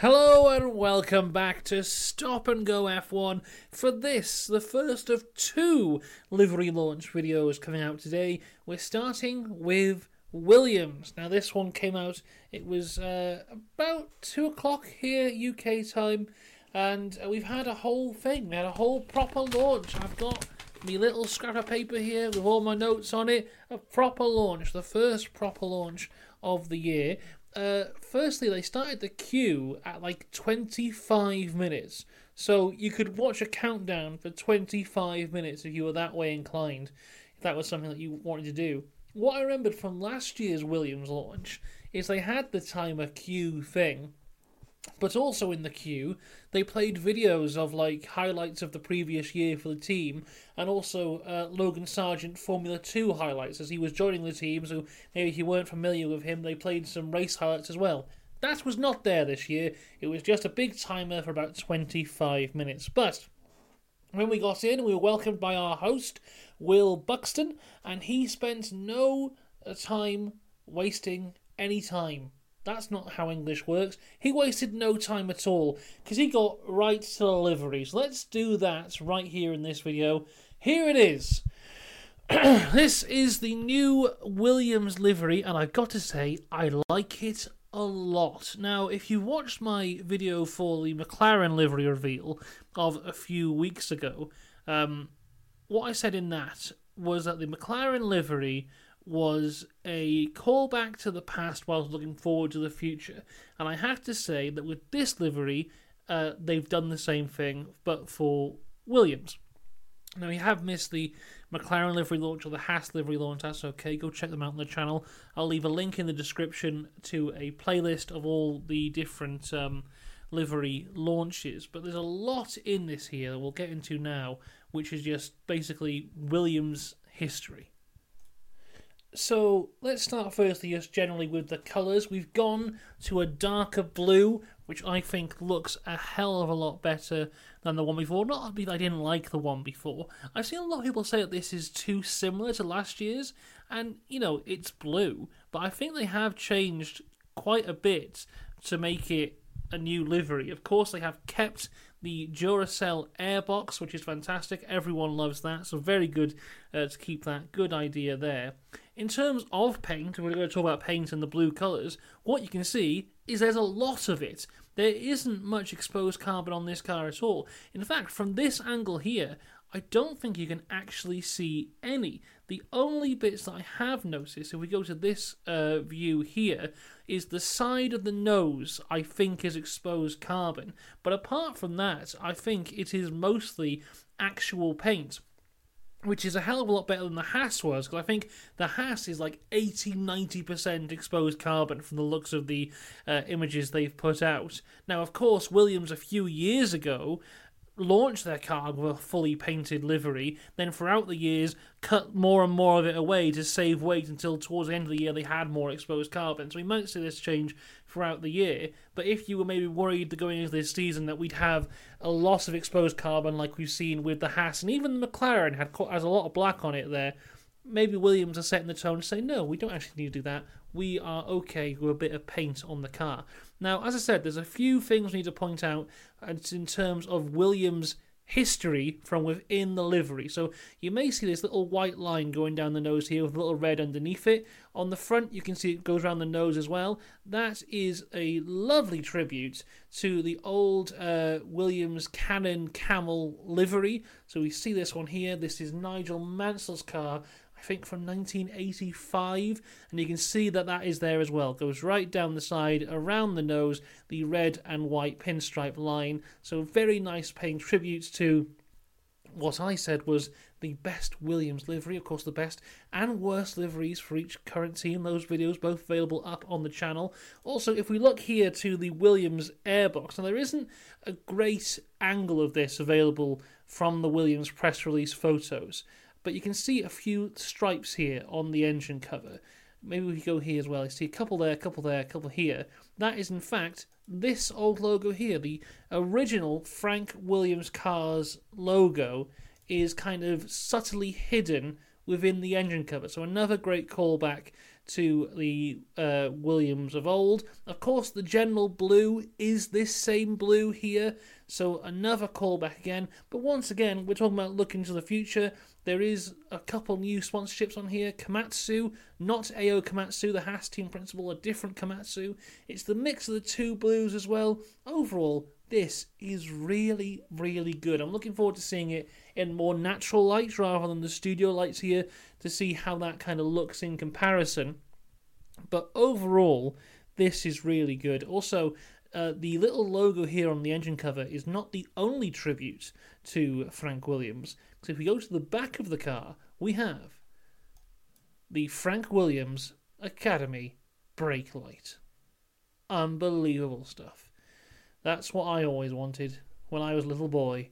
Hello and welcome back to Stop and Go F1 for this, the first of two livery launch videos coming out today. We're starting with Williams. Now this one came out, it was about 2 o'clock here UK time, and we've had a whole thing, we had a whole proper launch. I've got my little scrap of paper here with all my notes on it. A proper launch, the first proper launch of the year. Firstly, they started the queue at like 25 minutes. So you could watch a countdown for 25 minutes if you were that way inclined, if that was something that you wanted to do. What I remembered from last year's Williams launch is they had the timer queue thing, but also in the queue, they played videos of like highlights of the previous year for the team, and also Logan Sargeant Formula 2 highlights as he was joining the team, so maybe if you weren't familiar with him, they played some race highlights as well. That was not there this year, it was just a big timer for about 25 minutes, but when we got in, we were welcomed by our host, Will Buxton, and he spent no time wasting any time. That's not how English works. He wasted no time at all, because he got right to the liveries. Let's do that right here in this video. Here it is. This is the new Williams livery, and I've got to say, I like it a lot. Now, if you watched my video for the McLaren livery reveal of a few weeks ago, what I said in that was that the McLaren livery was a callback to the past whilst looking forward to the future. And I have to say that with this livery, they've done the same thing, but for Williams. Now, we have missed the McLaren livery launch or the Haas livery launch. That's okay. Go check them out on the channel. I'll leave a link in the description to a playlist of all the different livery launches. But there's a lot in this here that we'll get into now, which is just basically Williams history. So let's start firstly just generally with the colours. We've gone to a darker blue, which I think looks a hell of a lot better than the one before. Not that I didn't like the one before. I've seen a lot of people say that this is too similar to last year's, and, you know, it's blue. But I think they have changed quite a bit to make it a new livery. Of course, they have kept the Duracell airbox, which is fantastic. Everyone loves that, so very good to keep that. Good idea there. In terms of paint, we're going to talk about paint and the blue colours. What you can see is there's a lot of it. There isn't much exposed carbon on this car at all. In fact, from this angle here, I don't think you can actually see any. The only bits that I have noticed, if we go to this view here, is the side of the nose, I think, is exposed carbon. But apart from that, I think it is mostly actual paint, which is a hell of a lot better than the Haas was, because I think the Haas is like 80-90% exposed carbon from the looks of the images they've put out. Now, of course, Williams a few years ago launched their car with a fully painted livery, then throughout the years cut more and more of it away to save weight until towards the end of the year they had more exposed carbon. So we might see this change throughout the year, but if you were maybe worried that going into this season that we'd have a loss of exposed carbon like we've seen with the Haas, and even the McLaren has a lot of black on it there, maybe Williams are setting the tone to say, no, we don't actually need to do that. We are okay with a bit of paint on the car. Now, as I said, there's a few things we need to point out in terms of Williams' history from within the livery. So you may see this little white line going down the nose here with a little red underneath it. On the front, you can see it goes around the nose as well. That is a lovely tribute to the old Williams Cannon Camel livery. So we see this one here. This is Nigel Mansell's car, I think from 1985, and you can see that that is there as well. It goes right down the side, around the nose, the red and white pinstripe line. So very nice, paying tributes to what I said was the best Williams livery. Of course, the best and worst liveries for each current team. Those videos both available up on the channel. Also, if we look here to the Williams airbox, now there isn't a great angle of this available from the Williams press release photos, but you can see a few stripes here on the engine cover. Maybe we go here as well. You see a couple there, a couple there, a couple here. That is, in fact, this old logo here. The original Frank Williams Cars logo is kind of subtly hidden within the engine cover. So another great callback to the Williams of old. Of course, the general blue is this same blue here, so another callback again. But once again, we're talking about looking to the future. There is a couple new sponsorships on here. Komatsu, not AO Komatsu, the Haas team principal, a different Komatsu. It's the mix of the two blues as well. Overall, this is really, really good. I'm looking forward to seeing it in more natural lights rather than the studio lights here to see how that kind of looks in comparison. But overall, this is really good. Also, the little logo here on the engine cover is not the only tribute to Frank Williams. So if we go to the back of the car, we have the Frank Williams Academy brake light. Unbelievable stuff. That's what I always wanted when I was a little boy.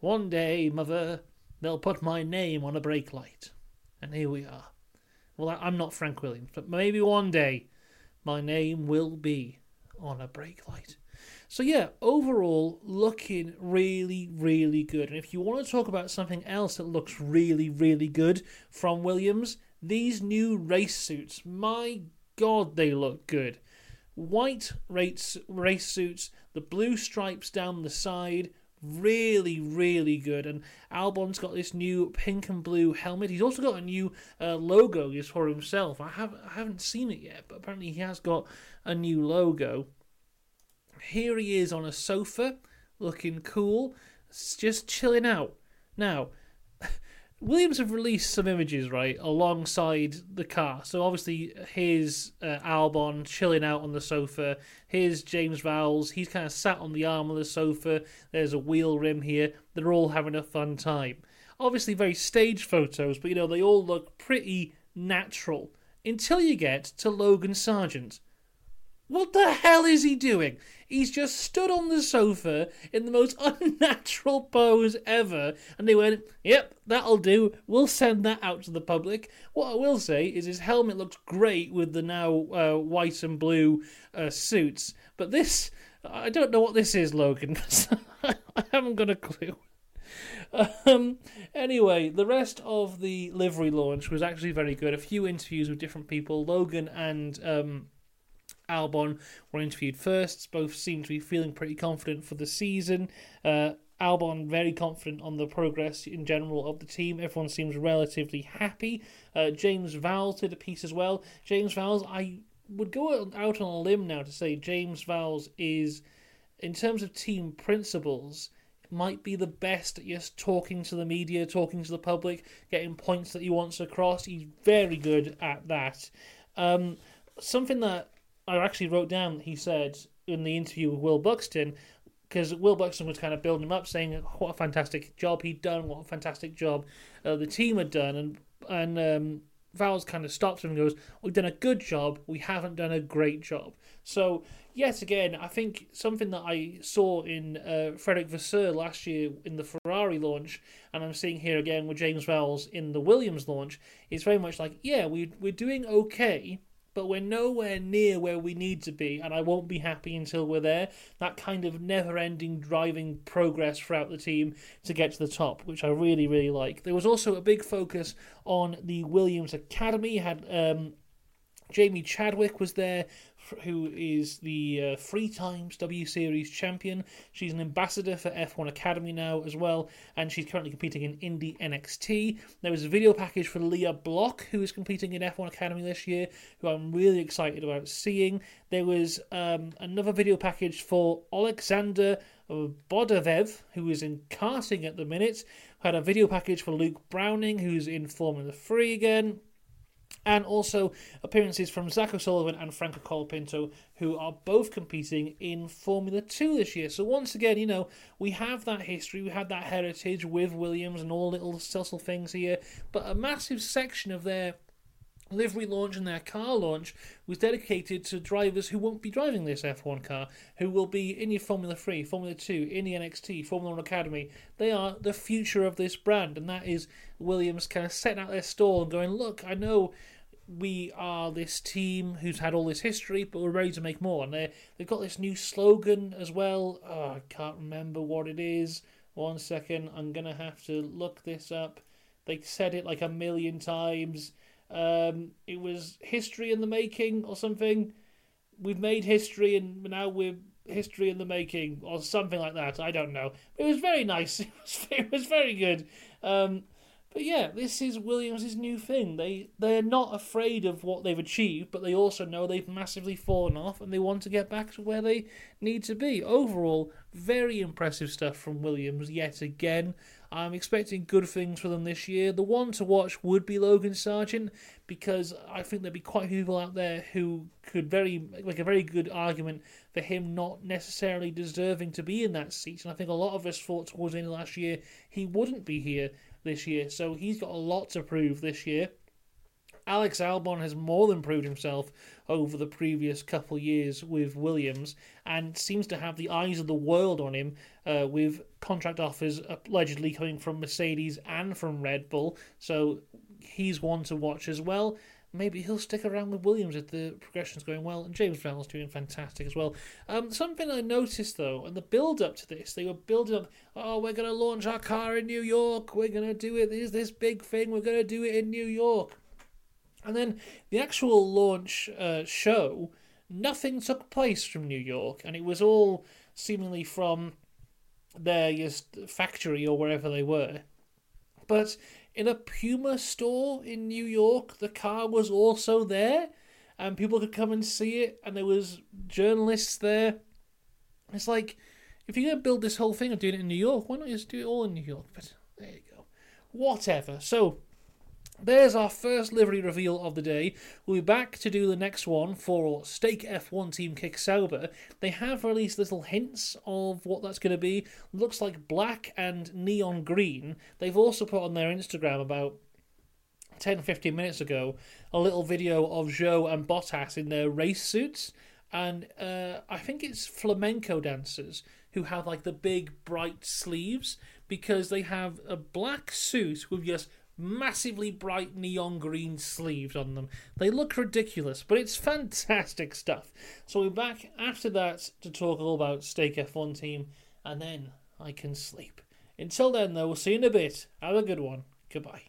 One day, mother, they'll put my name on a brake light. And here we are. Well, I'm not Frank Williams, but maybe one day my name will be on a brake light. So yeah, overall, looking really, really good. And if you want to talk about something else that looks really, really good from Williams, these new race suits, my God, they look good. White race suits, the blue stripes down the side, really, really good. And Albon's got this new pink and blue helmet. He's also got a new logo just for himself. I haven't seen it yet, but apparently he has got a new logo. Here he is on a sofa, looking cool, just chilling out. Now, Williams have released some images, right, alongside the car. So obviously here's Albon chilling out on the sofa. Here's James Vowles. He's kind of sat on the arm of the sofa. There's a wheel rim here. They're all having a fun time. Obviously very staged photos, but, you know, they all look pretty natural until you get to Logan Sargeant. What the hell is he doing? He's just stood on the sofa in the most unnatural pose ever. And they went, yep, that'll do. We'll send that out to the public. What I will say is his helmet looks great with the now white and blue suits. But this, I don't know what this is, Logan. I haven't got a clue. Anyway, the rest of the livery launch was actually very good. A few interviews with different people. Logan and Albon were interviewed first. Both seem to be feeling pretty confident for the season. Albon very confident on the progress in general of the team. Everyone seems relatively happy. James Vowles did a piece as well. James Vowles, I would go out on a limb now to say James Vowles is, in terms of team principles, might be the best at just talking to the media, talking to the public, getting points that he wants across. He's very good at that. Something that I actually wrote down, he said, in the interview with Will Buxton, because Will Buxton was kind of building him up, saying what a fantastic job he'd done, what a fantastic job the team had done. And Vowles kind of stops him and goes, we've done a good job, we haven't done a great job. So, yet again, I think something that I saw in Frederic Vasseur last year in the Ferrari launch, and I'm seeing here again with James Vowles in the Williams launch, is very much like, yeah, we're doing okay, but we're nowhere near where we need to be, and I won't be happy until we're there. That kind of never-ending driving progress throughout the team to get to the top, which I really, really like. There was also a big focus on the Williams Academy. Had Jamie Chadwick was there, who is the three times W Series champion. She's an ambassador for F1 Academy now as well, and she's currently competing in Indie NXT. There was a video package for Leah Block, who is competing in F1 Academy this year, who I'm really excited about seeing. There was another video package for Alexander Bodavev, who is in karting at the minute. Had a video package for Luke Browning, who's in Formula 3 again. And also appearances from Zach O'Sullivan and Franco Colapinto, who are both competing in Formula 2 this year. So once again, you know, we have that history, we have that heritage with Williams and all little subtle things here. But a massive section of their livery launch and their car launch was dedicated to drivers who won't be driving this F1 car, who will be in your Formula 3, Formula 2, in the NXT, Formula 1 Academy. They are the future of this brand, and that is Williams kind of setting out their stall and going, look, I know we are this team who's had all this history, but we're ready to make more. And they've got this new slogan as well. Oh, I can't remember what it is. One second, I'm going to have to look this up. They said it like a million times. It was history in the making or something. We've made history and now we're history in the making or something like that. I don't know. It was very nice. It was very good. But yeah, this is Williams' new thing. They're not afraid of what they've achieved, but they also know they've massively fallen off and they want to get back to where they need to be. Overall, very impressive stuff from Williams yet again. I'm expecting good things for them this year. The one to watch would be Logan Sargeant, because I think there'd be quite a few people out there who could make a very good argument for him not necessarily deserving to be in that seat. And I think a lot of us thought towards the end of last year he wouldn't be here this year, so he's got a lot to prove this year. Alex Albon has more than proved himself over the previous couple years with Williams and seems to have the eyes of the world on him, with contract offers allegedly coming from Mercedes and from Red Bull, so he's one to watch as well. Maybe he'll stick around with Williams if the progression's going well, and James Vowles doing fantastic as well. Something I noticed, though, in the build-up to this, they were building up, oh, we're going to launch our car in New York, we're going to do it, there's this big thing, we're going to do it in New York. And then the actual launch show, nothing took place from New York, and it was all seemingly from their just factory or wherever they were. But in a Puma store in New York, the car was also there, and people could come and see it, and there was journalists there. It's like, if you're going to build this whole thing of doing it in New York, why not just do it all in New York? But there you go. Whatever. So, there's our first livery reveal of the day. We'll be back to do the next one for Stake F1 Team Kick Sauber. They have released little hints of what that's going to be. Looks like black and neon green. They've also put on their Instagram about 10-15 minutes ago a little video of Zhou and Bottas in their race suits, and I think it's flamenco dancers who have like the big bright sleeves, because they have a black suit with just massively bright neon green sleeves on them. They look ridiculous, but it's fantastic stuff. So we're back after that to talk all about Stake F1 Team, and then I can sleep. Until then, though, we'll see you in a bit. Have a good one. Goodbye.